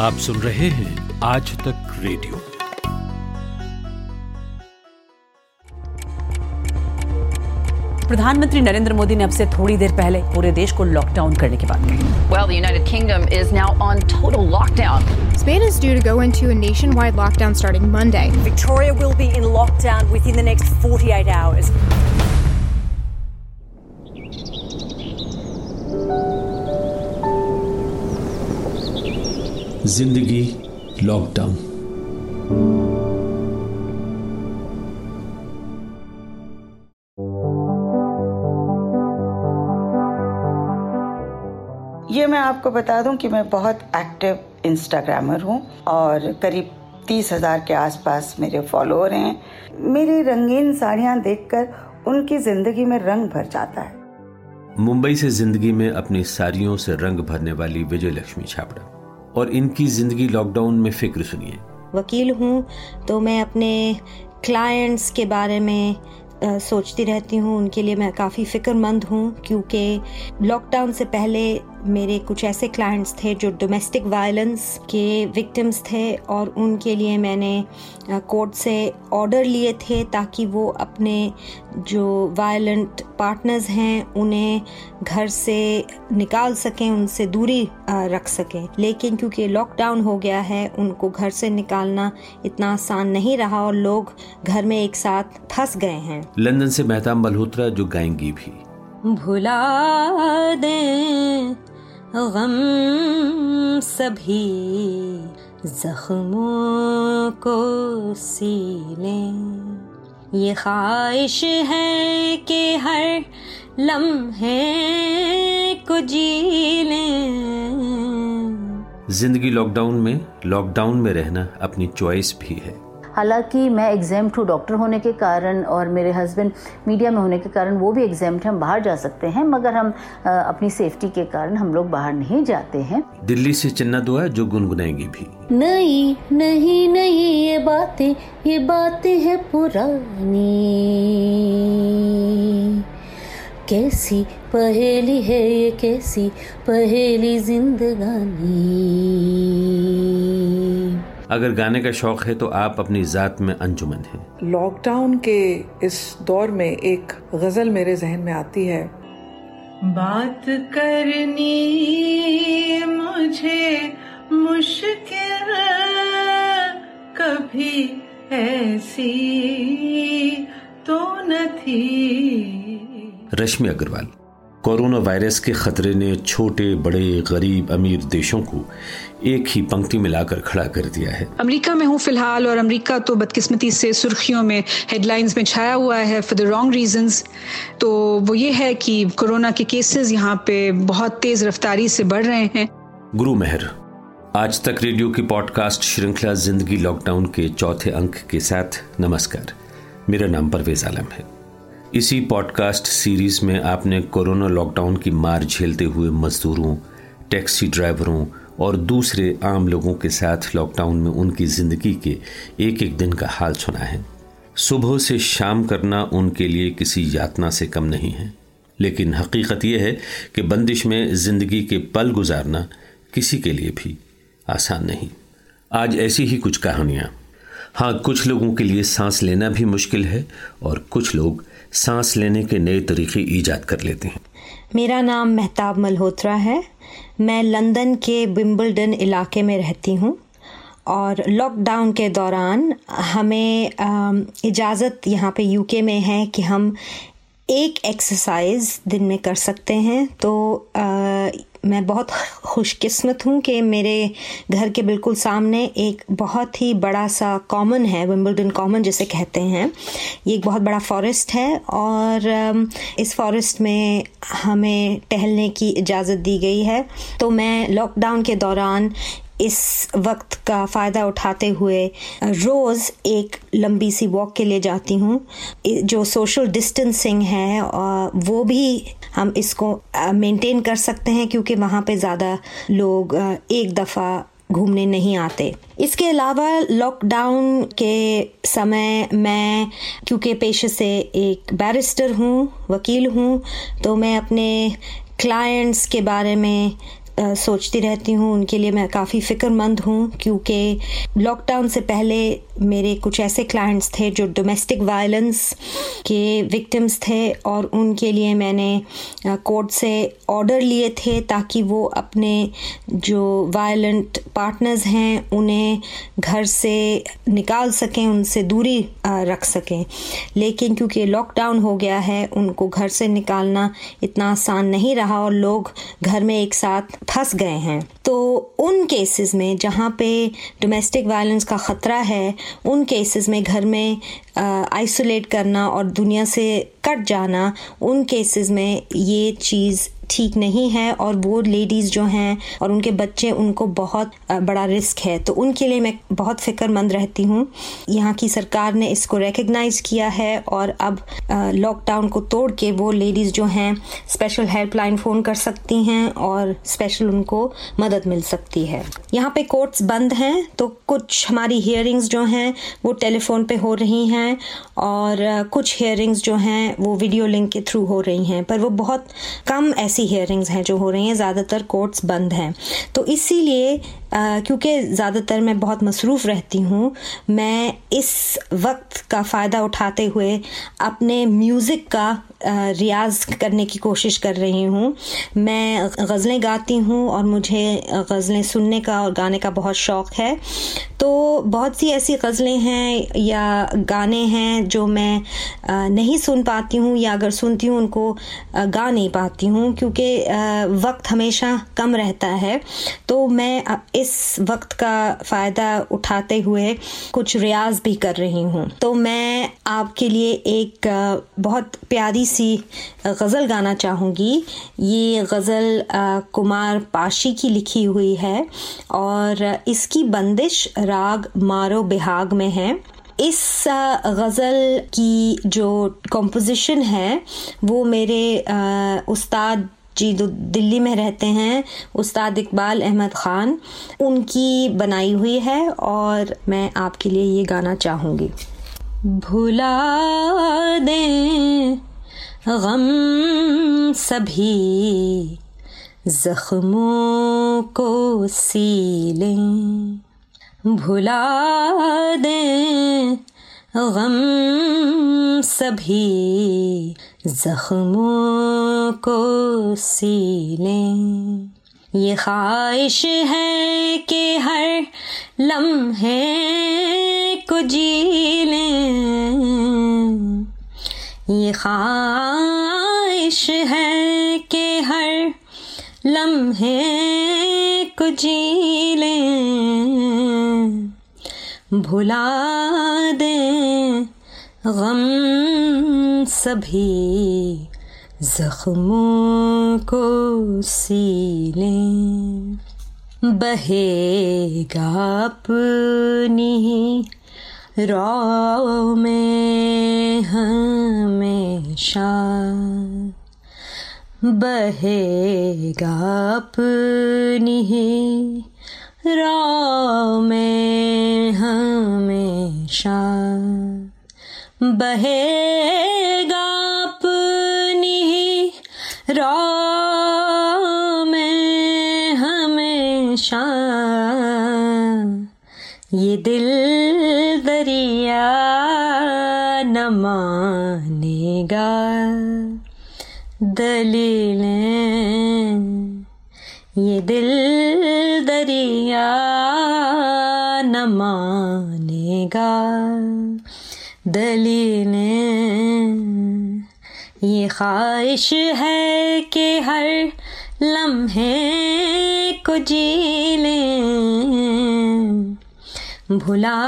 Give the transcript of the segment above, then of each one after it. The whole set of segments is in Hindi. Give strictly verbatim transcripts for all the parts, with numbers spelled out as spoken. आप सुन रहे हैं आज तक रेडियो। प्रधानमंत्री नरेंद्र मोदी ने अब से थोड़ी देर पहले पूरे देश को लॉकडाउन करने की बात कही। Well, the United Kingdom is now on total lockdown. Spain is due to go into a nationwide lockdown starting Monday. Victoria will be in lockdown within the next forty-eight hours. ज़िंदगी लॉकडाउन। ये मैं आपको बता दूं कि मैं बहुत एक्टिव इंस्टाग्रामर हूं और करीब तीस हजार के आसपास मेरे फॉलोअर हैं। मेरी रंगीन साड़ियां देखकर उनकी जिंदगी में रंग भर जाता है। मुंबई से जिंदगी में अपनी साड़ियों से रंग भरने वाली विजयलक्ष्मी छापड़ा और इनकी जिंदगी लॉकडाउन में फिक्र सुनिए। वकील हूँ तो मैं अपने क्लाइंट्स के बारे में आ, सोचती रहती हूँ। उनके लिए मैं काफ़ी फिक्रमंद हूँ क्योंकि लॉकडाउन से पहले मेरे कुछ ऐसे क्लाइंट्स थे जो डोमेस्टिक वायलेंस के विक्टिम्स थे और उनके लिए मैंने कोर्ट से ऑर्डर लिए थे ताकि वो अपने जो वायलेंट पार्टनर्स हैं उन्हें घर से निकाल सकें, उनसे दूरी रख सकें। लेकिन क्योंकि लॉकडाउन हो गया है उनको घर से निकालना इतना आसान नहीं रहा और लोग घर में एक साथ फंस गए हैं। लंदन से मेहताब मल्होत्रा जो गाएंगी भी। भुला दें गम सभी जख्मों को सी लें, ये ख्वाहिश है कि हर लम्हे को जी लें। जिंदगी लॉकडाउन में लॉकडाउन में रहना अपनी चॉइस भी है। हालांकि मैं एग्जैम्प्ट हूँ डॉक्टर होने के कारण और मेरे हस्बैंड मीडिया में होने के कारण, वो भी एग्जैम्प्ट हैं, हम बाहर जा सकते हैं, मगर हम आ, अपनी सेफ्टी के कारण हम लोग बाहर नहीं जाते हैं। दिल्ली से चिन्ना दुआ जो गुनगुनाएंगी भी। नई नई नई ये बातें ये बातें है पुरानी, कैसी पहेली है ये कैसी पहेली जिंदगानी। अगर गाने का शौक है तो आप अपनी जात में अंजुमन हैं। लॉकडाउन के इस दौर में एक गजल मेरे जहन में आती है। बात करनी मुझे मुश्किल कभी ऐसी तो न थी। रश्मि अग्रवाल। कोरोना वायरस के खतरे ने छोटे बड़े गरीब अमीर देशों को एक ही पंक्ति में लाकर खड़ा कर दिया है। अमेरिका में हूँ फिलहाल और अमेरिका तो बदकिस्मती से सुर्खियों में हेडलाइंस में छाया हुआ है फॉर द रॉन्ग रीजंस। तो वो ये है कि कोरोना के केसेस यहाँ पे बहुत तेज रफ्तारी से बढ़ रहे हैं। गुरमेहर। आज तक रेडियो की पॉडकास्ट श्रृंखला जिंदगी लॉकडाउन के चौथे अंक के साथ नमस्कार। मेरा नाम परवेज आलम है। इसी पॉडकास्ट सीरीज में आपने कोरोना लॉकडाउन की मार झेलते हुए मजदूरों, टैक्सी ड्राइवरों और दूसरे आम लोगों के साथ लॉकडाउन में उनकी ज़िंदगी के एक एक दिन का हाल सुना है। सुबह से शाम करना उनके लिए किसी यातना से कम नहीं है, लेकिन हकीकत यह है कि बंदिश में ज़िंदगी के पल गुजारना किसी के लिए भी आसान नहीं। आज ऐसी ही कुछ कहानियाँ। हाँ, कुछ लोगों के लिए सांस लेना भी मुश्किल है और कुछ लोग सांस लेने के नए तरीके ईजाद कर लेते हैं। मेरा नाम मेहताब मल्होत्रा है। मैं लंदन के विंबलडन इलाके में रहती हूँ और लॉकडाउन के दौरान हमें इजाज़त यहाँ पे यूके में है कि हम एक एक्सरसाइज दिन में कर सकते हैं। तो आ, मैं बहुत खुशकिस्मत हूँ कि मेरे घर के बिल्कुल सामने एक बहुत ही बड़ा सा कॉमन है, विंबलडन कॉमन जिसे कहते हैं। ये एक बहुत बड़ा फॉरेस्ट है और इस फॉरेस्ट में हमें टहलने की इजाज़त दी गई है। तो मैं लॉकडाउन के दौरान इस वक्त का फ़ायदा उठाते हुए रोज़ एक लंबी सी वॉक के लिए जाती हूँ। जो सोशल डिस्टेंसिंग है वो भी हम इसको मेंटेन कर सकते हैं क्योंकि वहाँ पे ज़्यादा लोग एक दफ़ा घूमने नहीं आते। इसके अलावा लॉकडाउन के समय मैं, क्योंकि पेशे से एक बैरिस्टर हूँ, वकील हूँ, तो मैं अपने क्लाइंट्स के बारे में सोचती रहती हूँ, उनके लिए मैं काफ़ी फ़िक्रमंद हूँ, क्योंकि लॉकडाउन से पहले मेरे कुछ ऐसे क्लाइंट्स थे जो डोमेस्टिक वायलेंस के विक्टिम्स थे, और उनके लिए मैंने कोर्ट से ऑर्डर लिए थे ताकि वो अपने जो वायलेंट पार्टनर्स हैं उन्हें घर से निकाल सकें, उनसे दूरी रख सकें। लेकिन क्योंकि लॉकडाउन हो गया है, उनको घर से निकालना इतना आसान नहीं रहा और लोग घर में एक साथ फंस गए हैं। तो उन केसेस में जहाँ पे डोमेस्टिक वायलेंस का ख़तरा है, उन केसेस में घर में आइसोलेट करना और दुनिया से कट जाना, उन केसेस में ये चीज़ ठीक नहीं है, और वो लेडीज़ जो हैं और उनके बच्चे, उनको बहुत बड़ा रिस्क है। तो उनके लिए मैं बहुत फ़िक्रमंद रहती हूँ। यहाँ की सरकार ने इसको रिकग्नाइज़ किया है और अब लॉकडाउन को तोड़ के वो लेडीज़ जो हैं स्पेशल हेल्पलाइन फ़ोन कर सकती हैं और स्पेशल उनको मदद मिल सकती है। यहाँ पे कोर्ट्स बंद हैं, तो कुछ हमारी हियरिंग्स जो हैं वो टेलीफोन पर हो रही हैं और कुछ हियरिंग्स जो हैं वो वीडियो लिंक के थ्रू हो रही हैं, पर वो बहुत कम ऐसी हियरिंग्स हैं जो हो रही हैं, ज़्यादातर कोर्ट्स बंद हैं। तो इसीलिए क्योंकि ज़्यादातर मैं बहुत मसरूफ़ रहती हूँ, मैं इस वक्त का फ़ायदा उठाते हुए अपने म्यूज़िक का रियाज़ करने की कोशिश कर रही हूँ। मैं गज़लें गाती हूँ और मुझे गज़लें सुनने का और गाने का बहुत शौक़ है। तो बहुत सी ऐसी गज़लें हैं या गाने हैं जो मैं नहीं सुन पाती हूँ, या अगर सुनती हूँ उनको गा नहीं पाती हूँ, क्योंकि वक्त हमेशा कम रहता है। तो मैं इस वक्त का फ़ायदा उठाते हुए कुछ रियाज भी कर रही हूँ। तो मैं आपके लिए एक बहुत प्यारी सी गज़ल गाना चाहूँगी। ये गज़ल कुमार पाशी की लिखी हुई है और इसकी बंदिश राग मारो बिहाग में है। इस गज़ल की जो कॉम्पोजिशन है वो मेरे उस्ताद जी जो दिल्ली में रहते हैं, उस्ताद इकबाल अहमद ख़ान, उनकी बनाई हुई है और मैं आपके लिए ये गाना चाहूँगी। भुला दे गम सभी ज़ख्मों को सीलें, भुला दे गम सभी ज़ख्मों को सीलें। ये ख्वाहिश है कि हर लम्हे को जी लें, ये ख्वाहिश है कि हर लम्हे को जी लें, भुला दें गम सभी ज़ख्मों को सीलें। बहेगा अपनी रौ में हमेशा, बहेगा अपनी रौ में हमेशा, बहेगा अपनी रौ में हमेशा। ये दिल दरिया न मानेगा, दलीलें, ये दिल दरिया न मानेगा, दलीलें। ये ख्वाहिश है कि हर लम्हे को जी लें, भुला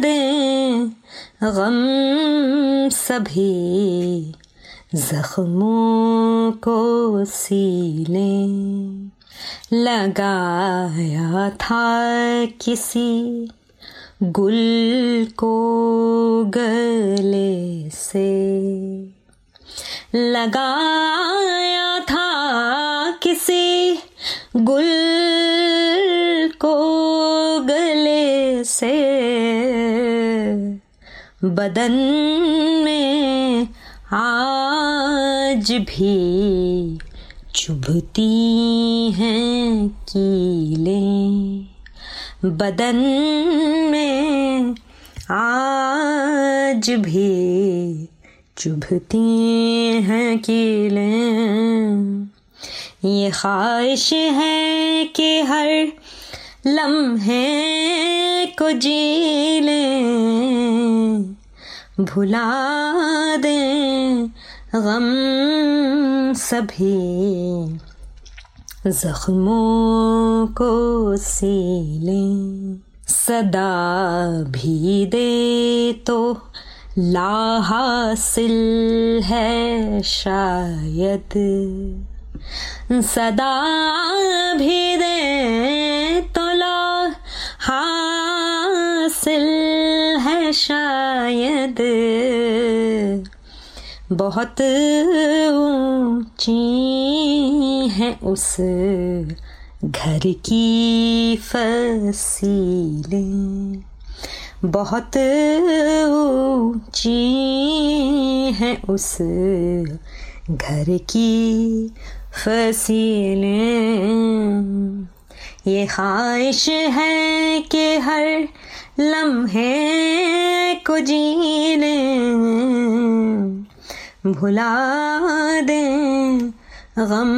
दें गम सभी ज़ख्मों को सीलें। लगाया था किसी गुल को गले से, लगाया था किसी गुल को गले से, बदन में आज भी चुभती हैं कीलें बदन में आज भी, चुभती हैं कीलें। ये ख्वाहिश है कि हर लम्हे को जी लें, भुला दें गम सभी, जख्मों को सीलें। सदा भी दे तो लाहासिल है शायद, सदा भी दे तो लाहासिल है शायद। बहुत ऊंची है उस घर की फसीलें, बहुत ऊंची है उस घर की फसीलें। ये ख्वाहिश है कि हर लम्हे को जी लें, भुला दें गम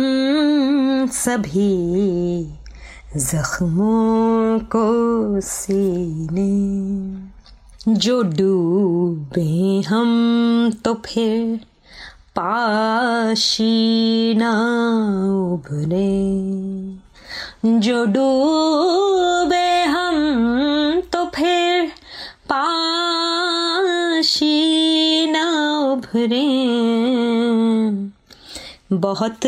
सभी, जख्मों को सीने। जो डूबे हम तो फिर पाशी ना उभरे, जो डूबे हम तो फिर पाशी ना उभरे। बहुत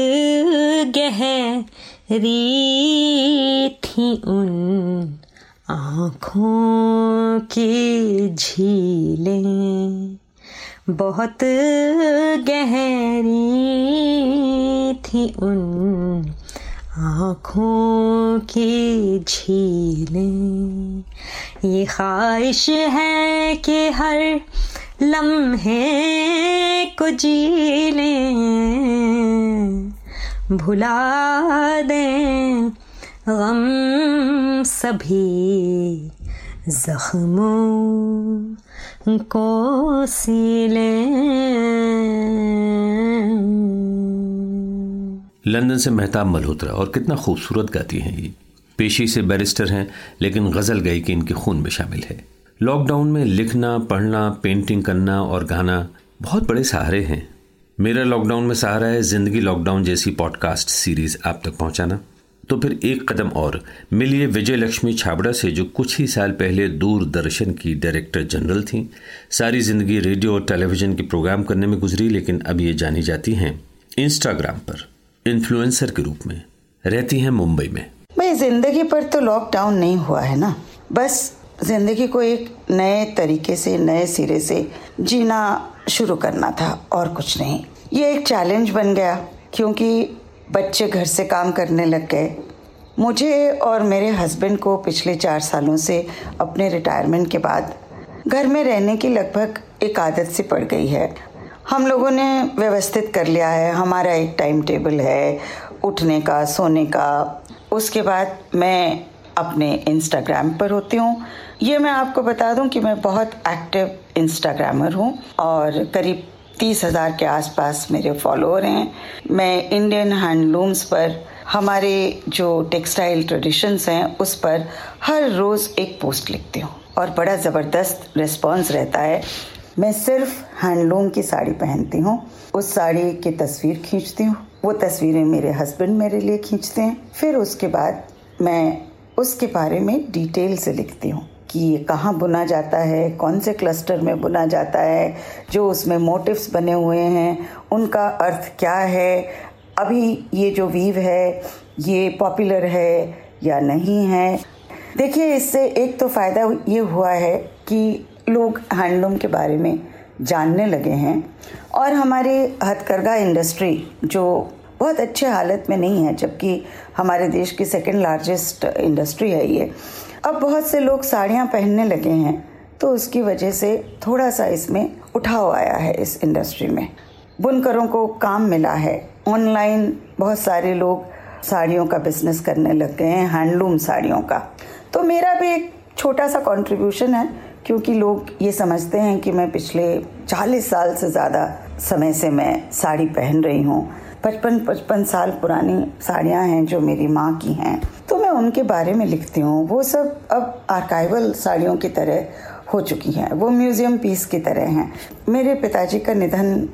गहरी थी उन आँखों की झीलें, बहुत गहरी थी उन आँखों की झीलें। ये ख्वाहिश है कि हर लम्हे को जी लें, भुला दें गम सभी, जख्मों को सीलें। लंदन से मेहताब मल्होत्रा, और कितना खूबसूरत गाती हैं ये। पेशे से बैरिस्टर हैं लेकिन गज़ल गायकी इनके खून में शामिल है। लॉकडाउन में लिखना, पढ़ना, पेंटिंग करना और गाना बहुत बड़े सहारे हैं। मेरा लॉकडाउन में सहारा है ज़िंदगी लॉकडाउन जैसी पॉडकास्ट सीरीज़ आप तक पहुंचाना। तो फिर एक कदम और मिलिए विजयलक्ष्मी छापड़ा से, जो कुछ ही साल पहले दूरदर्शन की डायरेक्टर जनरल थीं। सारी ज़िंदगी रेडियो और टेलीविज़न के प्रोग्राम करने में गुजरी, लेकिन अब ये जानी जाती हैं इंस्टाग्राम पर इन्फ्लुएंसर के रूप में। रहती हैं मुंबई में। मेरी ज़िंदगी पर तो लॉकडाउन नहीं हुआ है ना, बस ज़िंदगी को एक नए तरीके से, नए सिरे से जीना शुरू करना था, और कुछ नहीं। ये एक चैलेंज बन गया क्योंकि बच्चे घर से काम करने लग गए। मुझे और मेरे हस्बैंड को पिछले चार सालों से अपने रिटायरमेंट के बाद घर में रहने की लगभग एक आदत सी पड़ गई है। हम लोगों ने व्यवस्थित कर लिया है, हमारा एक टाइम टेबल है उठने का, सोने का। उसके बाद मैं अपने इंस्टाग्राम पर होती हूँ। ये मैं आपको बता दूं कि मैं बहुत एक्टिव इंस्टाग्रामर हूँ और करीब तीस हज़ार के आसपास मेरे फॉलोअर हैं। मैं इंडियन हैंडलूम्स पर, हमारे जो टेक्सटाइल ट्रेडिशंस हैं उस पर हर रोज़ एक पोस्ट लिखती हूँ और बड़ा ज़बरदस्त रिस्पॉन्स रहता है। मैं सिर्फ हैंडलूम की साड़ी पहनती हूँ, उस साड़ी की तस्वीर खींचती हूँ, वो तस्वीरें मेरे हस्बैंड मेरे लिए खींचते हैं। फिर उसके बाद मैं उसके बारे में डिटेल से लिखती हूँ कि ये कहाँ बुना जाता है, कौन से क्लस्टर में बुना जाता है, जो उसमें मोटिव्स बने हुए हैं उनका अर्थ क्या है, अभी ये जो वीव है ये पॉपुलर है या नहीं है। देखिए, इससे एक तो फ़ायदा ये हुआ है कि लोग हैंडलूम के बारे में जानने लगे हैं, और हमारी हथकरघा इंडस्ट्री जो बहुत अच्छे हालत में नहीं है, जबकि हमारे देश की सेकंड लार्जेस्ट इंडस्ट्री है ये, अब बहुत से लोग साड़ियाँ पहनने लगे हैं, तो उसकी वजह से थोड़ा सा इसमें उठाव आया है इस इंडस्ट्री में। बुनकरों को काम मिला है, ऑनलाइन बहुत सारे लोग साड़ियों का बिजनेस करने लग गए हैं, हैंडलूम साड़ियों का। तो मेरा भी एक छोटा सा कंट्रीब्यूशन है, क्योंकि लोग ये समझते हैं कि मैं पिछले चालीस साल से ज़्यादा समय से मैं साड़ी पहन रही हूँ। पचपन पचपन साल पुरानी साड़ियाँ हैं जो मेरी माँ की हैं, तो मैं उनके बारे में लिखती हूँ। वो सब अब आर्काइवल साड़ियों की तरह हो चुकी हैं, वो म्यूज़ियम पीस की तरह हैं। मेरे पिताजी का निधन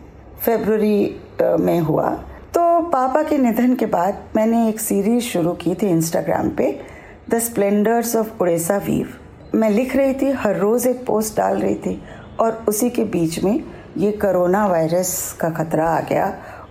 फरवरी में हुआ, तो पापा के निधन के बाद मैंने एक सीरीज़ शुरू की थी इंस्टाग्राम पे, the splendours of Orissa weave. मैं लिख रही थी, हर रोज़ एक पोस्ट डाल रही थी, और उसी के बीच में ये कोरोना वायरस का खतरा आ गया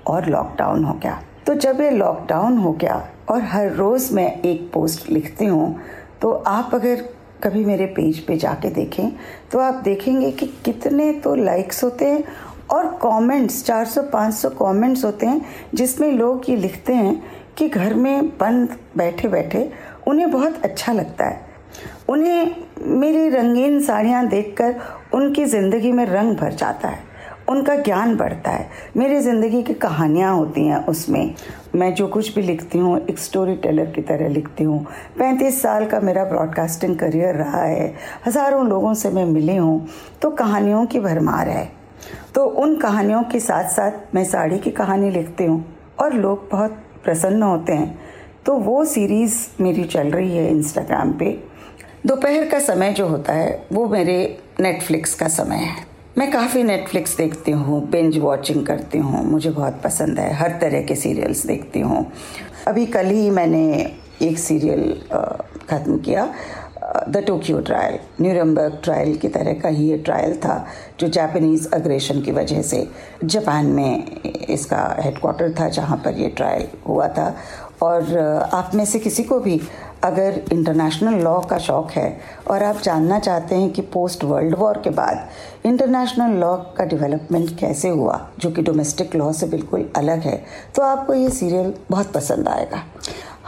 और लॉकडाउन हो गया। तो जब ये लॉकडाउन हो गया और हर रोज़ मैं एक पोस्ट लिखती हूँ, तो आप अगर कभी मेरे पेज पे जाके देखें तो आप देखेंगे कि कितने तो लाइक्स होते हैं और कमेंट्स, चार सौ पाँच सौ कमेंट्स होते हैं, जिसमें लोग ये लिखते हैं कि घर में बंद बैठे बैठे उन्हें बहुत अच्छा लगता है, उन्हें मेरी रंगीन साड़ियाँ देखकर उनकी ज़िंदगी में रंग भर जाता है, उनका ज्ञान बढ़ता है। मेरी ज़िंदगी की कहानियाँ होती हैं उसमें। मैं जो कुछ भी लिखती हूँ एक स्टोरी टेलर की तरह लिखती हूँ। पैंतीस साल का मेरा ब्रॉडकास्टिंग करियर रहा है, हज़ारों लोगों से मैं मिली हूँ, तो कहानियों की भरमार है। तो उन कहानियों के साथ साथ मैं साड़ी की कहानी लिखती हूँ और लोग बहुत प्रसन्न होते हैं। तो वो सीरीज़ मेरी चल रही है इंस्टाग्राम पे। दोपहर का समय जो होता है वो मेरे नेटफ्लिक्स का समय है। मैं काफ़ी नेटफ्लिक्स देखती हूँ, बिंज वॉचिंग करती हूँ, मुझे बहुत पसंद है। हर तरह के सीरियल्स देखती हूँ। अभी कल ही मैंने एक सीरियल ख़त्म किया, the Tokyo trial, Nuremberg trial की तरह का ही ये ट्रायल था, जो जापानीज़ अग्रेशन की वजह से जापान में इसका हेडक्वार्टर था जहाँ पर ये ट्रायल हुआ था। और आप में से किसी को भी अगर इंटरनेशनल लॉ का शौक़ है और आप जानना चाहते हैं कि पोस्ट वर्ल्ड वॉर के बाद इंटरनेशनल लॉ का डेवलपमेंट कैसे हुआ, जो कि डोमेस्टिक लॉ से बिल्कुल अलग है, तो आपको ये सीरियल बहुत पसंद आएगा।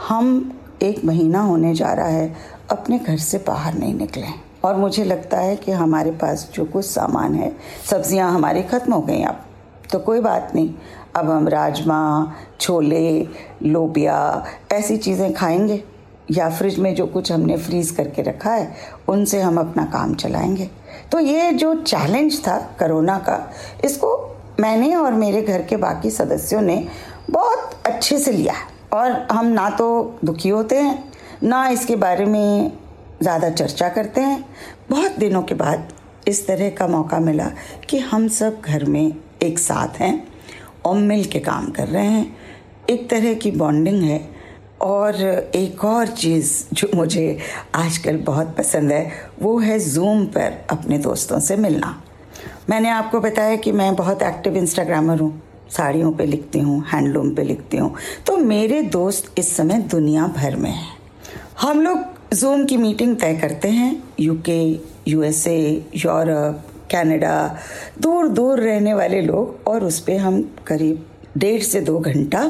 हम एक महीना होने जा रहा है अपने घर से बाहर नहीं निकले, और मुझे लगता है कि हमारे पास जो कुछ सामान है, सब्जियां हमारी ख़त्म हो गई अब, तो कोई बात नहीं, अब हम राजमा, छोले, लोबिया ऐसी चीज़ें खाएंगे, या फ्रिज में जो कुछ हमने फ्रीज़ करके रखा है उनसे हम अपना काम चलाएंगे। तो ये जो चैलेंज था कोरोना का, इसको मैंने और मेरे घर के बाकी सदस्यों ने बहुत अच्छे से लिया, और हम ना तो दुखी होते हैं ना इसके बारे में ज़्यादा चर्चा करते हैं। बहुत दिनों के बाद इस तरह का मौका मिला कि हम सब घर में एक साथ हैं और मिल के काम कर रहे हैं, एक तरह की बॉन्डिंग है। और एक और चीज़ जो मुझे आजकल बहुत पसंद है वो है जूम पर अपने दोस्तों से मिलना। मैंने आपको बताया कि मैं बहुत एक्टिव इंस्टाग्रामर हूँ, साड़ियों पे लिखती हूँ, हैंडलूम पे लिखती हूँ, तो मेरे दोस्त इस समय दुनिया भर में हैं। हम लोग जूम की मीटिंग तय करते हैं, यूके, यूएसए, यूरोप, कनाडा, दूर दूर रहने वाले लोग, और उस पर हम करीब डेढ़ से दो घंटा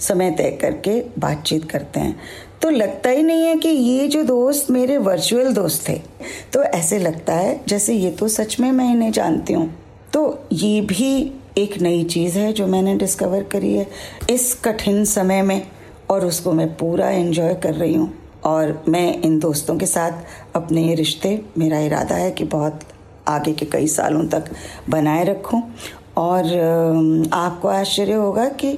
समय तय करके बातचीत करते हैं। तो लगता ही नहीं है कि ये जो दोस्त मेरे वर्चुअल दोस्त थे, तो ऐसे लगता है जैसे ये तो सच में मैं इन्हें जानती हूँ। तो ये भी एक नई चीज़ है जो मैंने डिस्कवर करी है इस कठिन समय में, और उसको मैं पूरा एंजॉय कर रही हूँ। और मैं इन दोस्तों के साथ अपने ये रिश्ते, मेरा इरादा है कि बहुत आगे के कई सालों तक बनाए रखूँ। और आपको आश्चर्य होगा कि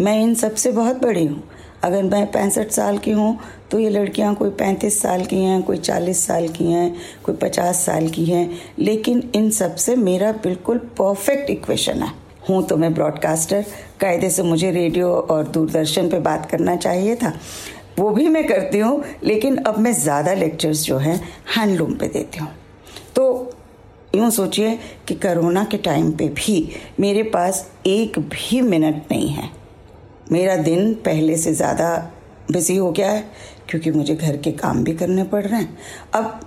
मैं इन सबसे बहुत बड़ी हूँ। अगर मैं पैंसठ साल की हूँ तो ये लड़कियाँ कोई पैंतीस साल की हैं, कोई चालीस साल की हैं, कोई पचास साल की हैं, लेकिन इन सबसे मेरा बिल्कुल परफेक्ट इक्वेशन है। हूँ तो मैं ब्रॉडकास्टर, कायदे से मुझे रेडियो और दूरदर्शन पे बात करना चाहिए था, वो भी मैं करती हूँ, लेकिन अब मैं ज़्यादा लेक्चर्स जो हैं हैंडलूम पे देती हूँ। तो यूँ सोचिए कि कोरोना के टाइम पे भी मेरे पास एक भी मिनट नहीं है। मेरा दिन पहले से ज़्यादा बिजी हो गया है, क्योंकि मुझे घर के काम भी करने पड़ रहे हैं। अब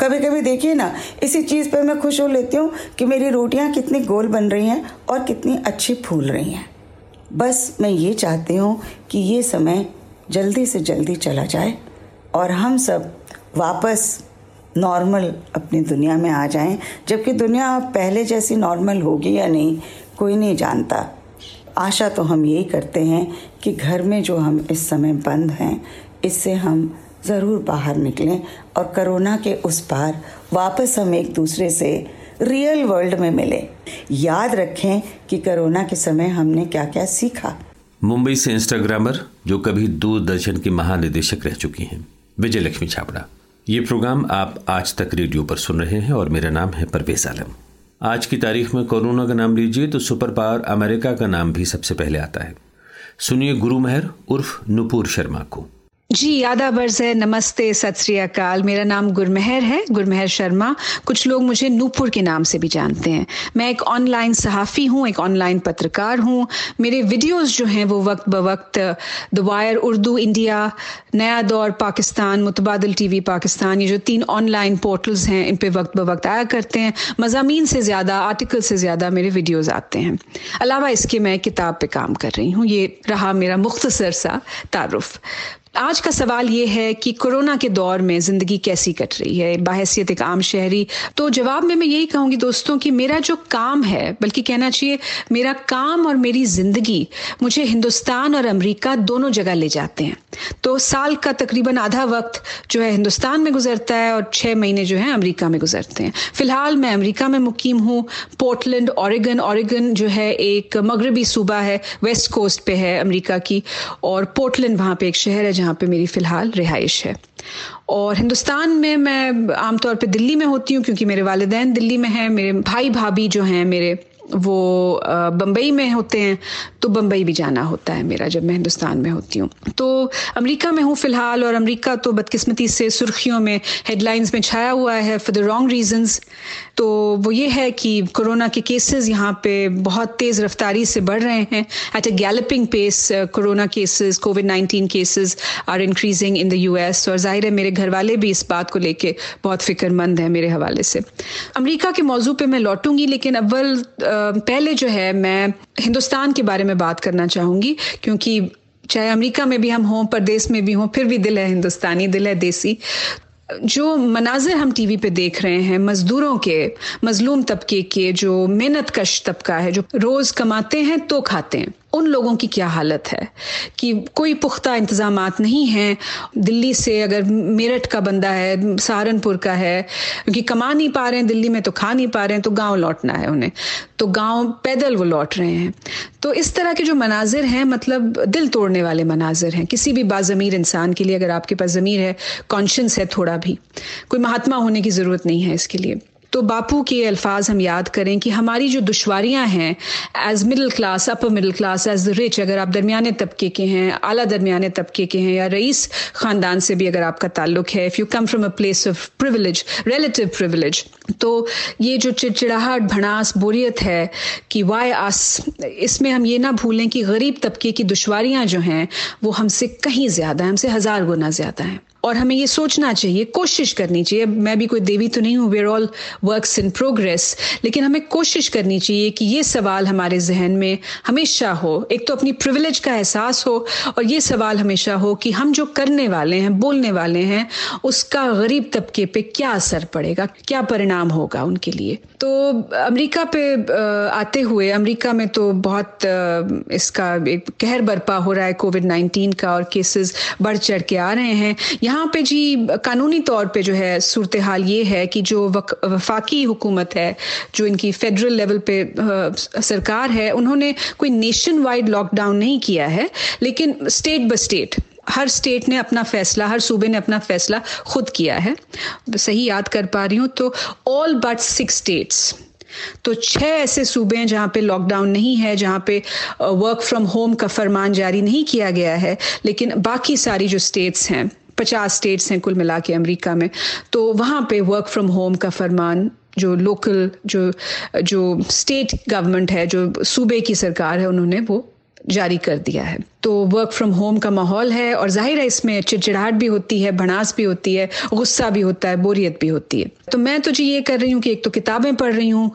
कभी कभी देखिए ना, इसी चीज़ पे मैं खुश हो लेती हूँ कि मेरी रोटियाँ कितनी गोल बन रही हैं और कितनी अच्छी फूल रही हैं। बस मैं ये चाहती हूँ कि ये समय जल्दी से जल्दी चला जाए और हम सब वापस नॉर्मल अपनी दुनिया में आ जाएं, जबकि दुनिया पहले जैसी नॉर्मल होगी या नहीं कोई नहीं जानता। आशा तो हम यही करते हैं कि घर में जो हम इस समय बंद हैं, इससे हम ज़रूर बाहर निकलें और कोरोना के उस पार वापस हम एक दूसरे से रियल वर्ल्ड में मिलें। याद रखें कि कोरोना के समय हमने क्या क्या सीखा। मुंबई से इंस्टाग्रामर जो कभी दूरदर्शन की महानिदेशक रह चुकी हैं, विजयलक्ष्मी छापड़ा। ये प्रोग्राम आप आज तक रेडियो पर सुन रहे हैं और मेरा नाम है परवेज आलम। आज की तारीख में कोरोना का नाम लीजिए तो सुपर पावर अमेरिका का नाम भी सबसे पहले आता है। सुनिए गुरमेहर उर्फ नुपुर शर्मा को। जी यादाबर्ज है, नमस्ते, सत श्री अकाल। मेरा नाम गुरमेहर है, गुरमेहर शर्मा। कुछ लोग मुझे नूपुर के नाम से भी जानते हैं। मैं एक ऑनलाइन सहाफ़ी हूँ, एक ऑनलाइन पत्रकार हूँ। मेरे वीडियोस जो हैं वो वक्त ब वक्त द वायर उर्दू इंडिया, नया दौर पाकिस्तान, मुतबादल टीवी पाकिस्तान, ये जो तीन ऑनलाइन पोर्टल्स हैं इन पर वक्त ब वक्त आया करते हैं। मज़ामीन से ज़्यादा, आर्टिकल से ज़्यादा मेरे वीडियोज़ आते हैं। अलावा इसके मैं किताब पर काम कर रही हूँ। ये रहा मेरा मुख्तसर सा तारुफ। आज का सवाल ये है कि कोरोना के दौर में ज़िंदगी कैसी कट रही है बहैसियत एक आम शहरी। तो जवाब में मैं यही कहूँगी दोस्तों कि मेरा जो काम है, बल्कि कहना चाहिए मेरा काम और मेरी ज़िंदगी मुझे हिंदुस्तान और अमेरिका दोनों जगह ले जाते हैं। तो साल का तकरीबन आधा वक्त जो है हिंदुस्तान में गुजरता है और छः महीने जो है अमेरिका में गुजरते हैं। फ़िलहाल मैं अमेरिका में मुकीम हूँ, पोर्टलैंड ओरेगन। ओरेगन जो है एक मगरबी सूबा है, वेस्ट कोस्ट पे है अमेरिका की, और पोर्टलैंड वहाँ पे एक शहर है जहाँ पे मेरी फ़िलहाल रिहाइश है। और हिंदुस्तान में मैं आमतौर पे दिल्ली में होती हूँ क्योंकि मेरे वालिदैन दिल्ली में हैं। मेरे भाई भाभी जो हैं मेरे वो बम्बई में होते हैं, तो बम्बई भी जाना होता है मेरा जब मैं हिंदुस्तान में होती हूँ। तो अमेरिका में हूँ फ़िलहाल, और अमेरिका तो बदकिस्मती से सुर्खियों में, हेडलाइंस में छाया हुआ है फॉर द रॉन्ग रीजंस। तो वो ये है कि कोरोना के केसेस यहाँ पे बहुत तेज़ रफ्तारी से बढ़ रहे हैं। At a galloping pace corona cases, covid nineteen cases are increasing in the U S. और ज़ाहिर है मेरे घर वाले भी इस बात को लेके बहुत फ़िक्रमंद हैं मेरे हवाले से। अमेरिका के मौजू पर मैं लौटूंगी, लेकिन अव्वल पहले जो है मैं हिंदुस्तान के बारे में बात करना चाहूँगी, क्योंकि चाहे अमेरिका में भी हम हों, परदेश में भी हों, फिर भी दिल है हिंदुस्तानी, दिल है देसी। जो मनाजिर हम टीवी पे देख रहे हैं मज़दूरों के, मज़लूम तबके के, जो मेहनत कश तबका है, जो रोज़ कमाते हैं तो खाते हैं, उन लोगों की क्या हालत है कि कोई पुख्ता इंतज़ामात नहीं हैं। दिल्ली से अगर मेरठ का बंदा है, सहारनपुर का है, क्योंकि कमा नहीं पा रहे हैं दिल्ली में तो खा नहीं पा रहे हैं, तो गांव लौटना है उन्हें, तो गांव पैदल वो लौट रहे हैं। तो इस तरह के जो मनाजिर हैं, मतलब दिल तोड़ने वाले मनाजिर हैं किसी भी बाज़मीर इंसान के लिए। अगर आपके पास ज़मीर है, कॉन्शंस है, थोड़ा भी कोई महात्मा होने की ज़रूरत नहीं है इसके लिए। तो बापू के अल्फाज हम याद करें कि हमारी जो दुश्वारियां हैं as middle class, upper middle class, as the rich, अगर आप दरमियाने तबके के हैं, आला दरमियाने तबके के हैं, या रईस ख़ानदान से भी अगर आपका ताल्लुक है, if you come from a place of privilege, relative privilege, तो ये जो चिड़चिड़ाहट, भड़ास, बोरियत है कि वाई आस, इसमें हम ये ना भूलें कि गरीब तबके की दुश्वारियां जो हैं वो हमसे कहीं ज़्यादा हैं, हमसे हज़ार गुना ज़्यादा हैं। और हमें ये सोचना चाहिए, कोशिश करनी चाहिए, मैं भी कोई देवी तो नहीं हूँ, we are all works in progress, लेकिन हमें कोशिश करनी चाहिए कि ये सवाल हमारे जहन में हमेशा हो। एक तो अपनी प्रिविलेज का एहसास हो, और ये सवाल हमेशा हो कि हम जो करने वाले हैं, बोलने वाले हैं, उसका गरीब तबके पे क्या असर पड़ेगा, क्या परिणाम होगा उनके लिए। तो अमेरिका पे आते हुए, अमेरिका में तो बहुत इसका एक कहर बरपा हो रहा है कोविड नाइन्टीन का, और केसेस बढ़ चढ़ के आ रहे हैं। यहाँ पे जी कानूनी तौर पे जो है सूरत हाल ये है कि जो वक, वफाकी हुकूमत है, जो इनकी फेडरल लेवल पे आ, सरकार है, उन्होंने कोई नेशन वाइड लॉकडाउन नहीं किया है, लेकिन स्टेट बाय स्टेट, हर स्टेट ने अपना फैसला, हर सूबे ने अपना फैसला खुद किया है। सही याद कर पा रही हूँ तो ऑल बट सिक्स स्टेट्स, तो छह ऐसे सूबे हैं जहाँ पे लॉकडाउन नहीं है, जहाँ पे वर्क फ्रॉम होम का फरमान जारी नहीं किया गया है। लेकिन बाकी सारी जो स्टेट्स हैं, पचास स्टेट्स हैं कुल मिला के अमेरिका में, तो वहाँ पे वर्क फ्रॉम होम का फरमान जो लोकल, जो जो स्टेट गवर्नमेंट है, जो सूबे की सरकार है, उन्होंने वो जारी कर दिया है। तो वर्क फ्रॉम होम का माहौल है, और जाहिर है इसमें चिड़चिड़ाहट भी होती है, भड़ास भी होती है, गुस्सा भी होता है, बोरियत भी होती है। तो मैं तो जी ये कर रही हूँ कि एक तो किताबें पढ़ रही हूँ,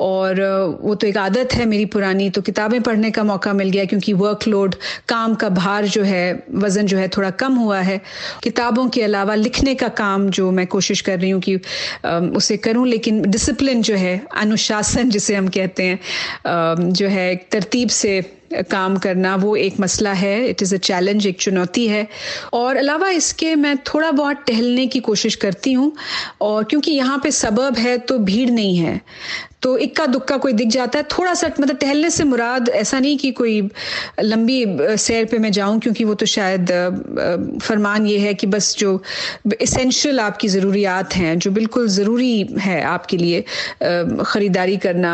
और वो तो एक आदत है मेरी पुरानी, तो किताबें पढ़ने का मौका मिल गया क्योंकि वर्कलोड, काम का भार जो है, वज़न जो है थोड़ा कम हुआ है। किताबों के अलावा लिखने का काम जो मैं कोशिश कर रही हूँ कि उसे करूँ, लेकिन डिसिप्लिन जो है, अनुशासन जिसे हम कहते हैं, जो है तरतीब से काम करना वो एक मसला है, इट इज़ अ चैलेंज, एक चुनौती है। और अलावा इसके मैं थोड़ा बहुत टहलने की कोशिश करती हूँ, और क्योंकि यहाँ पे सबब है तो भीड़ नहीं है, तो इक्का दुक्का कोई दिख जाता है थोड़ा सा। मतलब टहलने से मुराद ऐसा नहीं कि कोई लंबी सैर पे मैं जाऊं, क्योंकि वो तो शायद फरमान ये है कि बस जो एसेंशियल आपकी ज़रूरियात हैं, जो बिल्कुल ज़रूरी है आपके लिए, ख़रीदारी करना,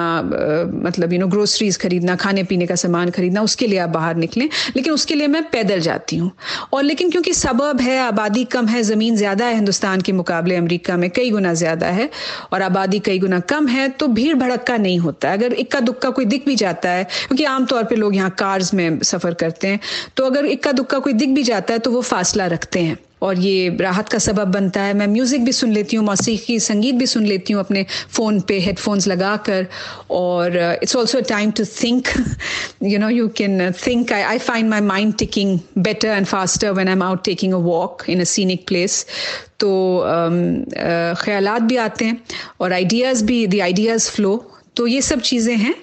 मतलब यू नो ग्रोसरीज़ ख़रीदना, खाने पीने का सामान ख़रीदना, उसके लिए आप बाहर निकलें। लेकिन उसके लिए मैं पैदल जाती हूँ। और लेकिन क्योंकि सबब है, आबादी कम है, ज़मीन ज़्यादा है हिंदुस्तान के मुकाबले अमरीका में, कई गुना ज़्यादा है और आबादी कई गुना कम है, तो भीड़ भड़का नहीं होता। अगर इक्का दुक्का कोई दिख भी जाता है, क्योंकि आमतौर पे लोग यहाँ कार्स में सफ़र करते हैं, तो अगर इक्का दुक्का कोई दिख भी जाता है तो वो फासला रखते हैं, और ये राहत का सबब बनता है। मैं म्यूज़िक भी सुन लेती हूँ, मौसीकी संगीत भी सुन लेती हूँ अपने फ़ोन पे हेडफोन्स लगा कर। और it's also time to think, you know you can think. I I find my mind ticking better and faster when I am out taking a walk in a scenic place. तो uh, uh, ख्यालात भी आते हैं और आइडियाज़ भी, द आइडियाज़ फ्लो। तो ये सब चीज़ें हैं,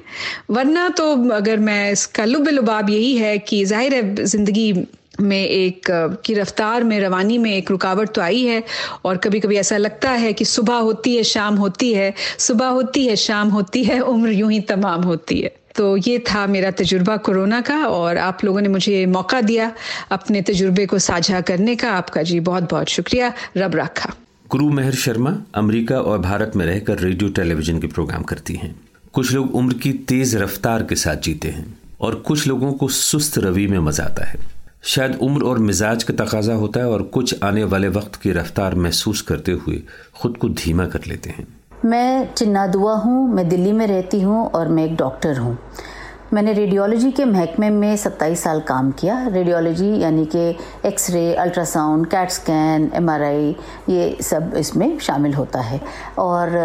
वरना तो अगर मैं इसका लुब लुबाब यही है कि ज़ाहिर है ज़िंदगी में एक की रफ्तार में, रवानी में एक रुकावट तो आई है। और कभी कभी ऐसा लगता है कि सुबह होती है शाम होती है, सुबह होती है शाम होती है, उम्र यूं ही तमाम होती है। तो ये था मेरा तजुर्बा कोरोना का, और आप लोगों ने मुझे मौका दिया अपने तजुर्बे को साझा करने का। आपका जी बहुत बहुत शुक्रिया, रब रखा। गुरमेहर शर्मा अमरीका और भारत में रहकर रेडियो टेलीविज़न के प्रोग्राम करती हैं। कुछ लोग उम्र की तेज़ रफ्तार के साथ जीते हैं और कुछ लोगों को सुस्त रवि में मज़ा आता है। शायद उम्र और मिजाज का तकाजा होता है, और कुछ आने वाले वक्त की रफ्तार महसूस करते हुए ख़ुद को धीमा कर लेते हैं। मैं चिन्ना दुआ हूँ, मैं दिल्ली में रहती हूँ और मैं एक डॉक्टर हूँ। मैंने रेडियोलॉजी के महकमे में सत्ताईस साल काम किया। रेडियोलॉजी यानी कि x ray, ultrasound, cat scan, MRI, ये सब इसमें शामिल होता है। और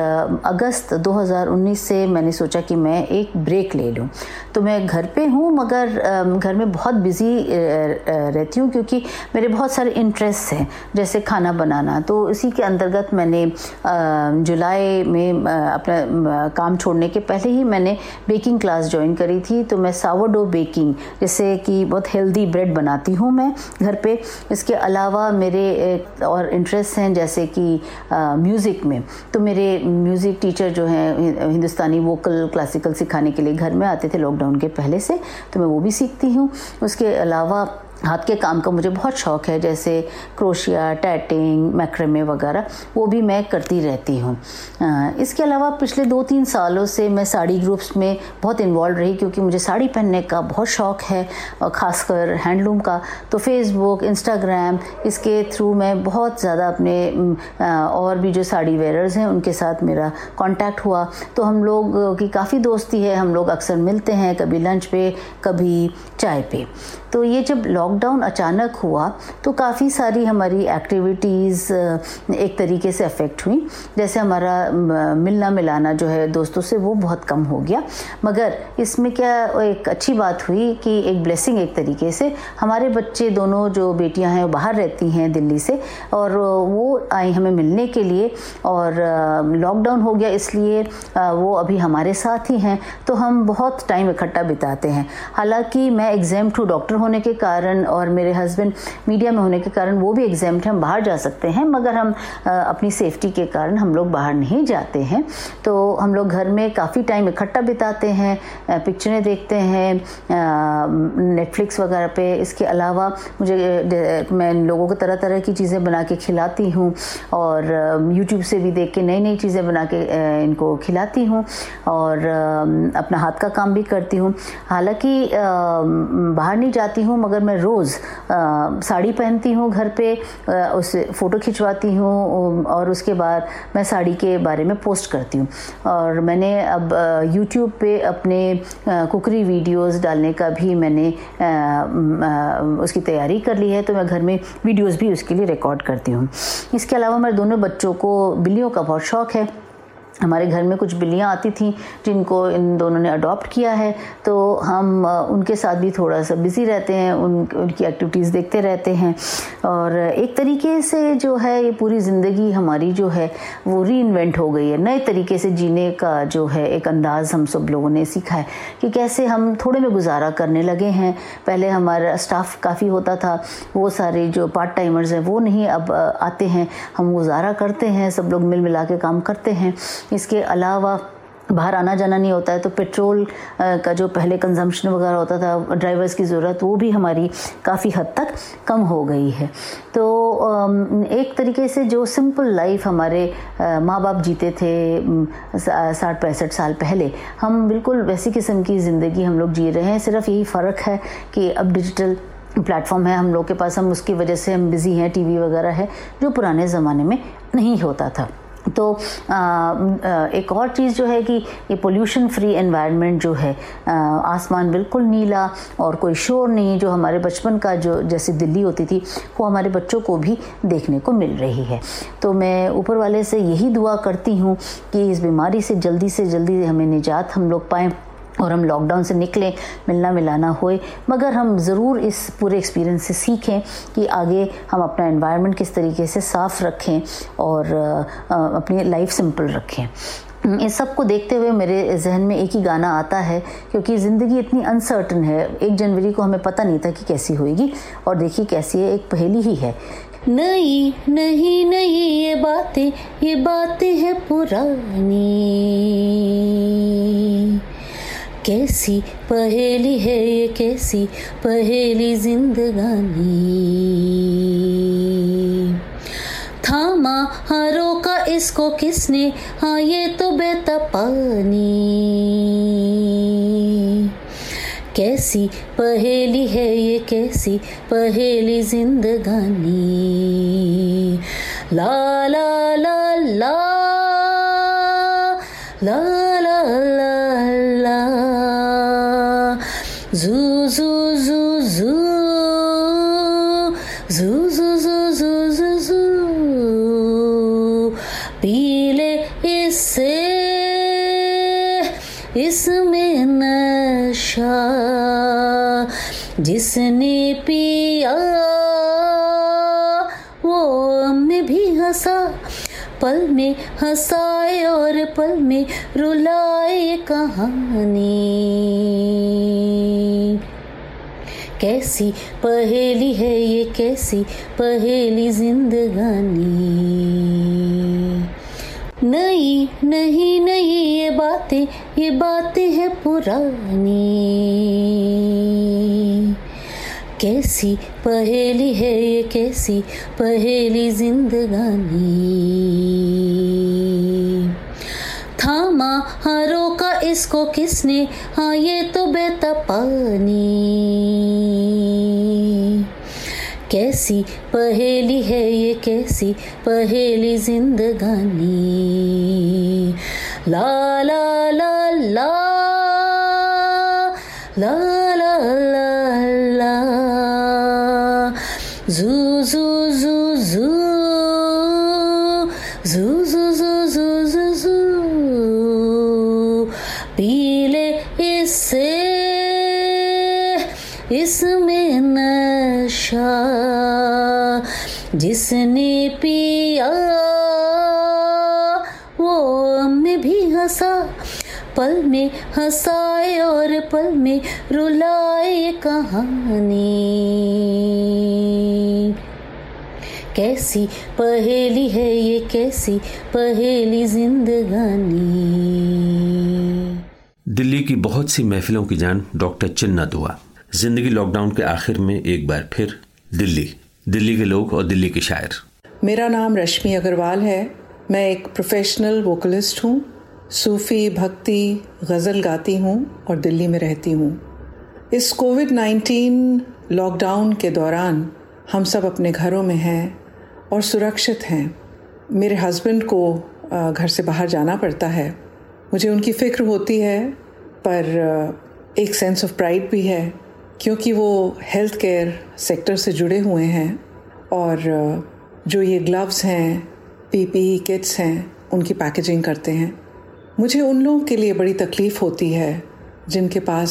अगस्त दो हज़ार उन्नीस से मैंने सोचा कि मैं एक ब्रेक ले लूँ। तो मैं घर पे हूँ, मगर घर में बहुत बिज़ी रहती हूँ क्योंकि मेरे बहुत सारे इंटरेस्ट हैं, जैसे खाना बनाना। तो इसी के अंतर्गत मैंने जुलाई में अपना काम छोड़ने के पहले ही मैंने बेकिंग क्लास ज्वाइन करी थी। तो मैं सावरडो बेकिंग, जैसे कि बहुत हेल्दी ब्रेड बनाती हूँ मैं घर पे। इसके अलावा मेरे और इंटरेस्ट हैं जैसे कि म्यूज़िक में। तो मेरे म्यूज़िक टीचर जो हैं, हिंदुस्तानी वोकल क्लासिकल सिखाने के लिए घर में आते थे लॉकडाउन के पहले से, तो मैं वो भी सीखती हूँ। उसके अलावा हाथ के काम का मुझे बहुत शौक़ है, जैसे क्रोशिया, टैटिंग, मैक्रमे वगैरह, वो भी मैं करती रहती हूँ। इसके अलावा पिछले दो तीन सालों से मैं साड़ी ग्रुप्स में बहुत इन्वॉल्व रही, क्योंकि मुझे साड़ी पहनने का बहुत शौक़ है, और ख़ासकर हैंडलूम का। तो फेसबुक, इंस्टाग्राम, इसके थ्रू मैं बहुत ज़्यादा अपने और भी जो साड़ी वेयरर्स हैं उनके साथ मेरा कॉन्टैक्ट हुआ। तो हम लोग की काफ़ी दोस्ती है, हम लोग अक्सर मिलते हैं, कभी लंच पे, कभी चाय पे। तो ये जब लॉकडाउन अचानक हुआ तो काफ़ी सारी हमारी एक्टिविटीज़ एक तरीके से अफेक्ट हुई। जैसे हमारा मिलना मिलाना जो है दोस्तों से, वो बहुत कम हो गया। मगर इसमें क्या एक अच्छी बात हुई कि एक ब्लेसिंग एक तरीके से, हमारे बच्चे दोनों जो बेटियां हैं वो बाहर रहती हैं दिल्ली से, और वो आई हमें मिलने के लिए। और लॉकडाउन हो गया इसलिए वो अभी हमारे साथ ही हैं, तो हम बहुत टाइम इकट्ठा बिताते हैं। हालाँकि मैं एग्जाम्प्ट हूँ डॉक्टर होने के कारण, और मेरे हस्बैंड मीडिया में होने के कारण वो भी एग्जाम्प्ट हैं, हम बाहर जा सकते हैं, मगर हम अपनी सेफ्टी के कारण हम लोग बाहर नहीं जाते हैं। तो हम लोग घर में काफ़ी टाइम इकट्ठा बिताते हैं, पिक्चरें देखते हैं नेटफ्लिक्स वगैरह पे। इसके अलावा मुझे, मैं लोगों को तरह तरह की चीज़ें बना के खिलाती हूँ, और यूट्यूब से भी देख के नई नई चीज़ें बना के इनको खिलाती हूँ, और अपना हाथ का काम भी करती हूँ। हालाँकि बाहर नहीं जाती हूँ, मगर मैं रोज़ साड़ी पहनती हूँ घर पे, उससे फ़ोटो खिंचवाती हूँ, और उसके बाद मैं साड़ी के बारे में पोस्ट करती हूँ। और मैंने अब यूट्यूब पे अपने कुकरी वीडियोस डालने का भी मैंने आ, आ, उसकी तैयारी कर ली है। तो मैं घर में वीडियोस भी उसके लिए रिकॉर्ड करती हूँ। इसके अलावा मेरे दोनों बच्चों को बिल्लियों का बहुत शौक़ है, हमारे घर में कुछ बिल्लियाँ आती थीं जिनको इन दोनों ने अडॉप्ट किया है, तो हम उनके साथ भी थोड़ा सा बिज़ी रहते हैं, उन उनकी एक्टिविटीज़ देखते रहते हैं। और एक तरीके से जो है ये पूरी ज़िंदगी हमारी जो है वो रीइन्वेंट हो गई है। नए तरीके से जीने का जो है एक अंदाज़ हम सब लोगों ने सीखा है कि कैसे हम थोड़े में गुजारा करने लगे हैं। पहले हमारा स्टाफ काफ़ी होता था, वो सारे जो पार्ट टाइमर्स हैं वो नहीं अब आते हैं, हम गुजारा करते हैं, सब लोग मिल मिला के काम करते हैं। इसके अलावा बाहर आना जाना नहीं होता है, तो पेट्रोल का जो पहले कंजम्पशन वगैरह होता था, ड्राइवर्स की ज़रूरत वो भी हमारी काफ़ी हद तक कम हो गई है। तो एक तरीके से जो सिंपल लाइफ हमारे माँ बाप जीते थे साठ पैंसठ साल पहले, हम बिल्कुल वैसी किस्म की ज़िंदगी हम लोग जी रहे हैं। सिर्फ यही फ़र्क है कि अब डिजिटल प्लेटफॉर्म है हम लोग के पास, हम उसकी वजह से हम बिज़ी हैं, टीवी वगैरह है जो पुराने ज़माने में नहीं होता था। तो एक और चीज़ जो है कि ये पोल्यूशन फ्री एनवायरनमेंट जो है, आसमान बिल्कुल नीला और कोई शोर नहीं, जो हमारे बचपन का जो जैसे दिल्ली होती थी वो हमारे बच्चों को भी देखने को मिल रही है। तो मैं ऊपर वाले से यही दुआ करती हूँ कि इस बीमारी से जल्दी से जल्दी हमें निजात हम लोग पाएँ और हम लॉकडाउन से निकलें, मिलना मिलाना होए, मगर हम ज़रूर इस पूरे एक्सपीरियंस से सीखें कि आगे हम अपना एनवायरनमेंट किस तरीके से साफ़ रखें और अपनी लाइफ सिंपल रखें। इस सब को देखते हुए मेरे जहन में एक ही गाना आता है, क्योंकि ज़िंदगी इतनी अनसर्टन है। एक जनवरी को हमें पता नहीं था कि कैसी होएगी, और देखिए कैसी है, एक पहेली ही है। नई नई नई ये बातें ये बातें हैं पुरानी, कैसी पहेली है ये कैसी पहेली जिंदगानी। थामा हारों का इसको किसने, हाँ ये तो बेतपानी। कैसी पहेली है ये कैसी पहेली जिंदगानी। ला ला ला ला ला ला ला ला Zoo, zoo, zoo, zoo, zoo, zoo, zoo, zoo, zoo, zoo. पी ले इसे, इसमें नशा, जिसने पिया वो में भी हंसा। पल में हंसाए और पल में रुलाए कहानी। कैसी पहेली है ये कैसी पहेली जिंदगानी। नई नई नई ये बातें ये बातें हैं पुरानी। कैसी पहेली है ये कैसी पहेली जिंदगानी। थामा हारों का इसको किसने, हाँ ये तो बेतपानी। कैसी पहेली है ये कैसी पहेली जिंदगानी। ला ला ला ला ला ला ला Zoo, zoo, zoo, zoo, zoo, zoo, zoo, zoo, zoo, zoo. पी ले इसे, इसमें नशा, जिसने पिया वो में भी हंसा। पल में हंसाए और पल में रुलाए कहानी। कैसी पहेली है ये कैसी पहेली जिंदगानी। दिल्ली की बहुत सी महफिलों की जान डॉक्टर चिन्ना दुआ। जिंदगी लॉकडाउन के आखिर में एक बार फिर दिल्ली, दिल्ली के लोग और दिल्ली के शायर। मेरा नाम रश्मि अग्रवाल है। मैं एक प्रोफेशनल वोकलिस्ट हूँ, सूफ़ी भक्ति गज़ल गाती हूँ और दिल्ली में रहती हूँ। इस कोविड नाइन्टीन लॉकडाउन के दौरान हम सब अपने घरों में हैं और सुरक्षित हैं। मेरे हस्बैंड को घर से बाहर जाना पड़ता है, मुझे उनकी फ़िक्र होती है, पर एक सेंस ऑफ प्राइड भी है क्योंकि वो हेल्थ केयर सेक्टर से जुड़े हुए हैं और जो ये ग्लव्स हैं, पी पी ई किट्स हैं, उनकी पैकेजिंग करते हैं। मुझे उन लोगों के लिए बड़ी तकलीफ़ होती है जिनके पास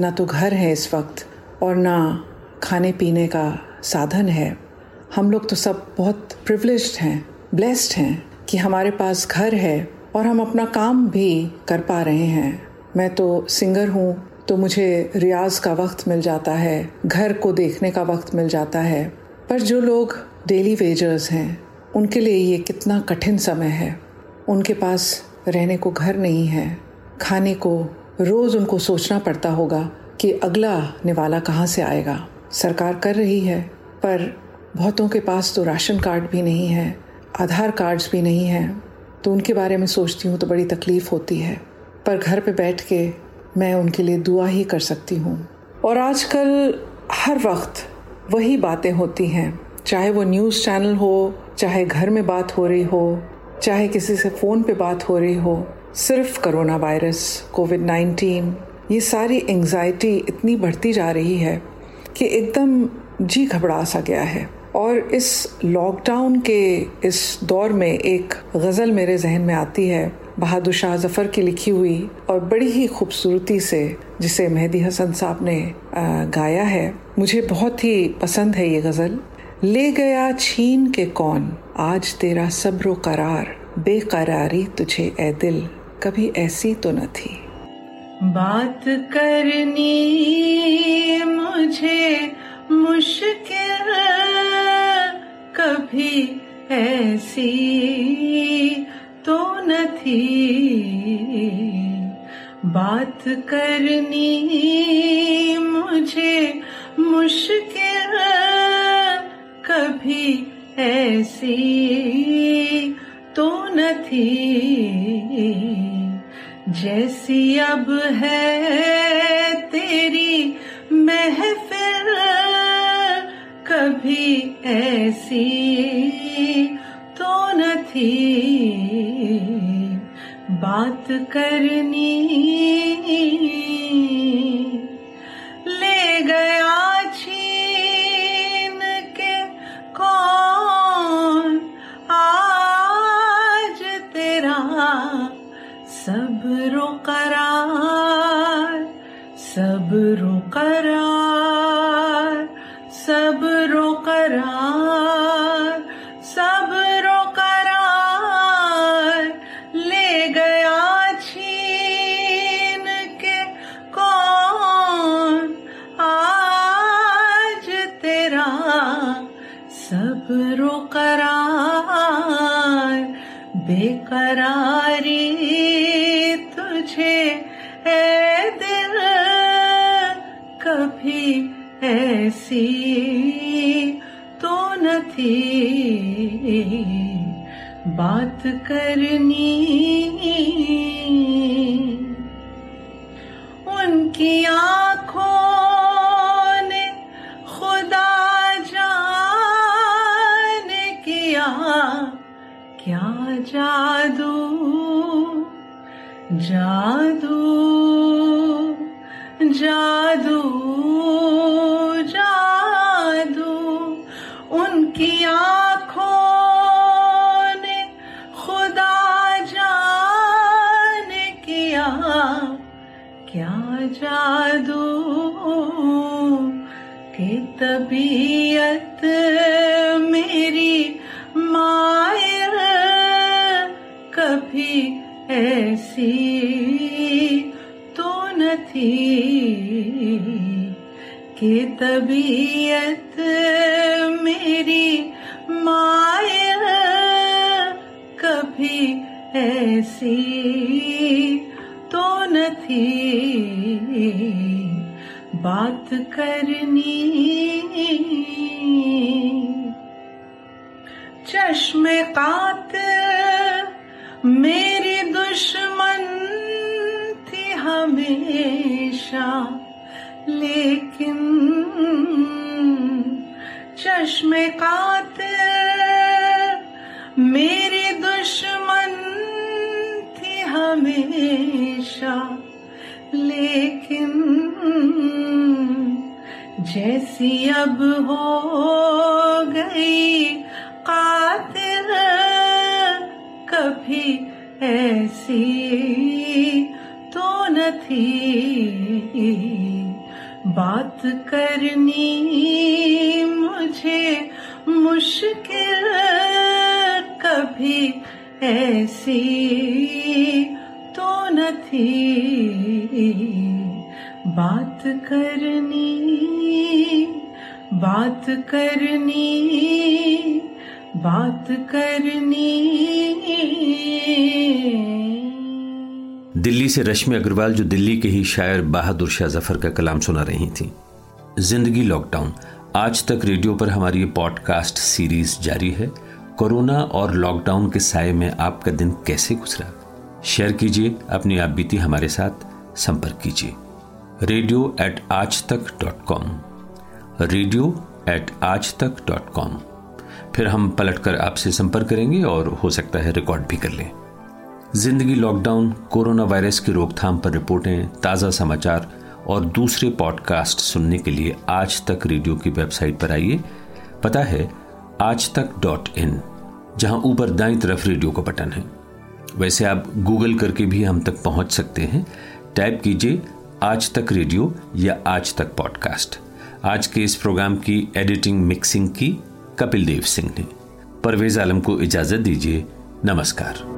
ना तो घर है इस वक्त और ना खाने पीने का साधन है। हम लोग तो सब बहुत प्रिविलेज्ड हैं, ब्लेस्ड हैं कि हमारे पास घर है और हम अपना काम भी कर पा रहे हैं। मैं तो सिंगर हूँ तो मुझे रियाज का वक्त मिल जाता है, घर को देखने का वक्त मिल जाता है। पर जो लोग डेली वेजर्स हैं उनके लिए ये कितना कठिन समय है। उनके पास रहने को घर नहीं है, खाने को, रोज़ उनको सोचना पड़ता होगा कि अगला निवाला कहाँ से आएगा। सरकार कर रही है पर बहुतों के पास तो राशन कार्ड भी नहीं है, आधार कार्ड्स भी नहीं हैं, तो उनके बारे में सोचती हूँ तो बड़ी तकलीफ़ होती है। पर घर पे बैठ के मैं उनके लिए दुआ ही कर सकती हूँ। और आजकल हर वक्त वही बातें होती हैं, चाहे वो न्यूज़ चैनल हो, चाहे घर में बात हो रही हो, चाहे किसी से फ़ोन पे बात हो रही हो। सिर्फ कोरोना वायरस, कोविड नाइन्टीन, ये सारी एंग्जाइटी इतनी बढ़ती जा रही है कि एकदम जी घबरा सा गया है। और इस लॉकडाउन के इस दौर में एक गज़ल मेरे जहन में आती है, बहादुर शाह ज़फ़र की लिखी हुई और बड़ी ही खूबसूरती से, जिसे मेहदी हसन साहब ने गाया है। मुझे बहुत ही पसंद है ये गज़ल। ले गया छीन के कौन आज तेरा सब्र करार, बेकरारी तुझे ए दिल कभी ऐसी तो न थी। बात करनी मुझे मुश्किल कभी ऐसी तो न थी, बात करनी मुझे मुश्किल कभी ऐसी तो न थी, जैसी अब है तेरी महफिल कभी ऐसी तो न थी। बात करनी ले गया सब्रो करार, सब्रो करार, सब्रो करार, सब्रो करार, ले गया छीन के कौन आज तेरा सब्रो करार, बेकरारी कभी ऐसी तो न थी। बात करनी उनकी आँखों ने खुदा जाने किया क्या जादू, जादू जादू जादू, उनकी आँखों ने खुदा जाने किया क्या जादू के तबीयत मेरी मायर कभी ऐसी तो न थी कि तबीयत मेरी मायर कभी ऐसी तो न थी। बात करनी चश्मे कातिल मेरी दुश्मन थी हमेशा, लेकिन चश्मे कातिल मेरी दुश्मन थी हमेशा, लेकिन जैसी अब हो गई कातिल कभी ऐसी थी बात करनी मुझे मुश्किल कभी ऐसी तो न थी बात करनी बात करनी बात करनी। दिल्ली से रश्मि अग्रवाल जो दिल्ली के ही शायर बहादुर शाह ज़फ़र का कलाम सुना रही थी। ज़िंदगी लॉकडाउन आज तक रेडियो पर हमारी ये पॉडकास्ट सीरीज जारी है। कोरोना और लॉकडाउन के साये में आपका दिन कैसे गुजरा, शेयर कीजिए अपनी आप बीती हमारे साथ। संपर्क कीजिए रेडियो एट आज तक डॉट कॉम, रेडियो एट आज तक डॉट कॉम। फिर हम पलटकर आपसे संपर्क करेंगे और हो सकता है रिकॉर्ड भी कर लें। जिंदगी लॉकडाउन, कोरोना वायरस की रोकथाम पर रिपोर्टें, ताज़ा समाचार और दूसरे पॉडकास्ट सुनने के लिए आज तक रेडियो की वेबसाइट पर आइए। पता है आज तक डॉट इन, जहां ऊपर दाईं तरफ रेडियो का बटन है। वैसे आप गूगल करके भी हम तक पहुंच सकते हैं। टाइप कीजिए आज तक रेडियो या आज तक पॉडकास्ट। आज के इस प्रोग्राम की एडिटिंग मिक्सिंग की कपिल देव सिंह ने। परवेज आलम को इजाजत दीजिए। नमस्कार।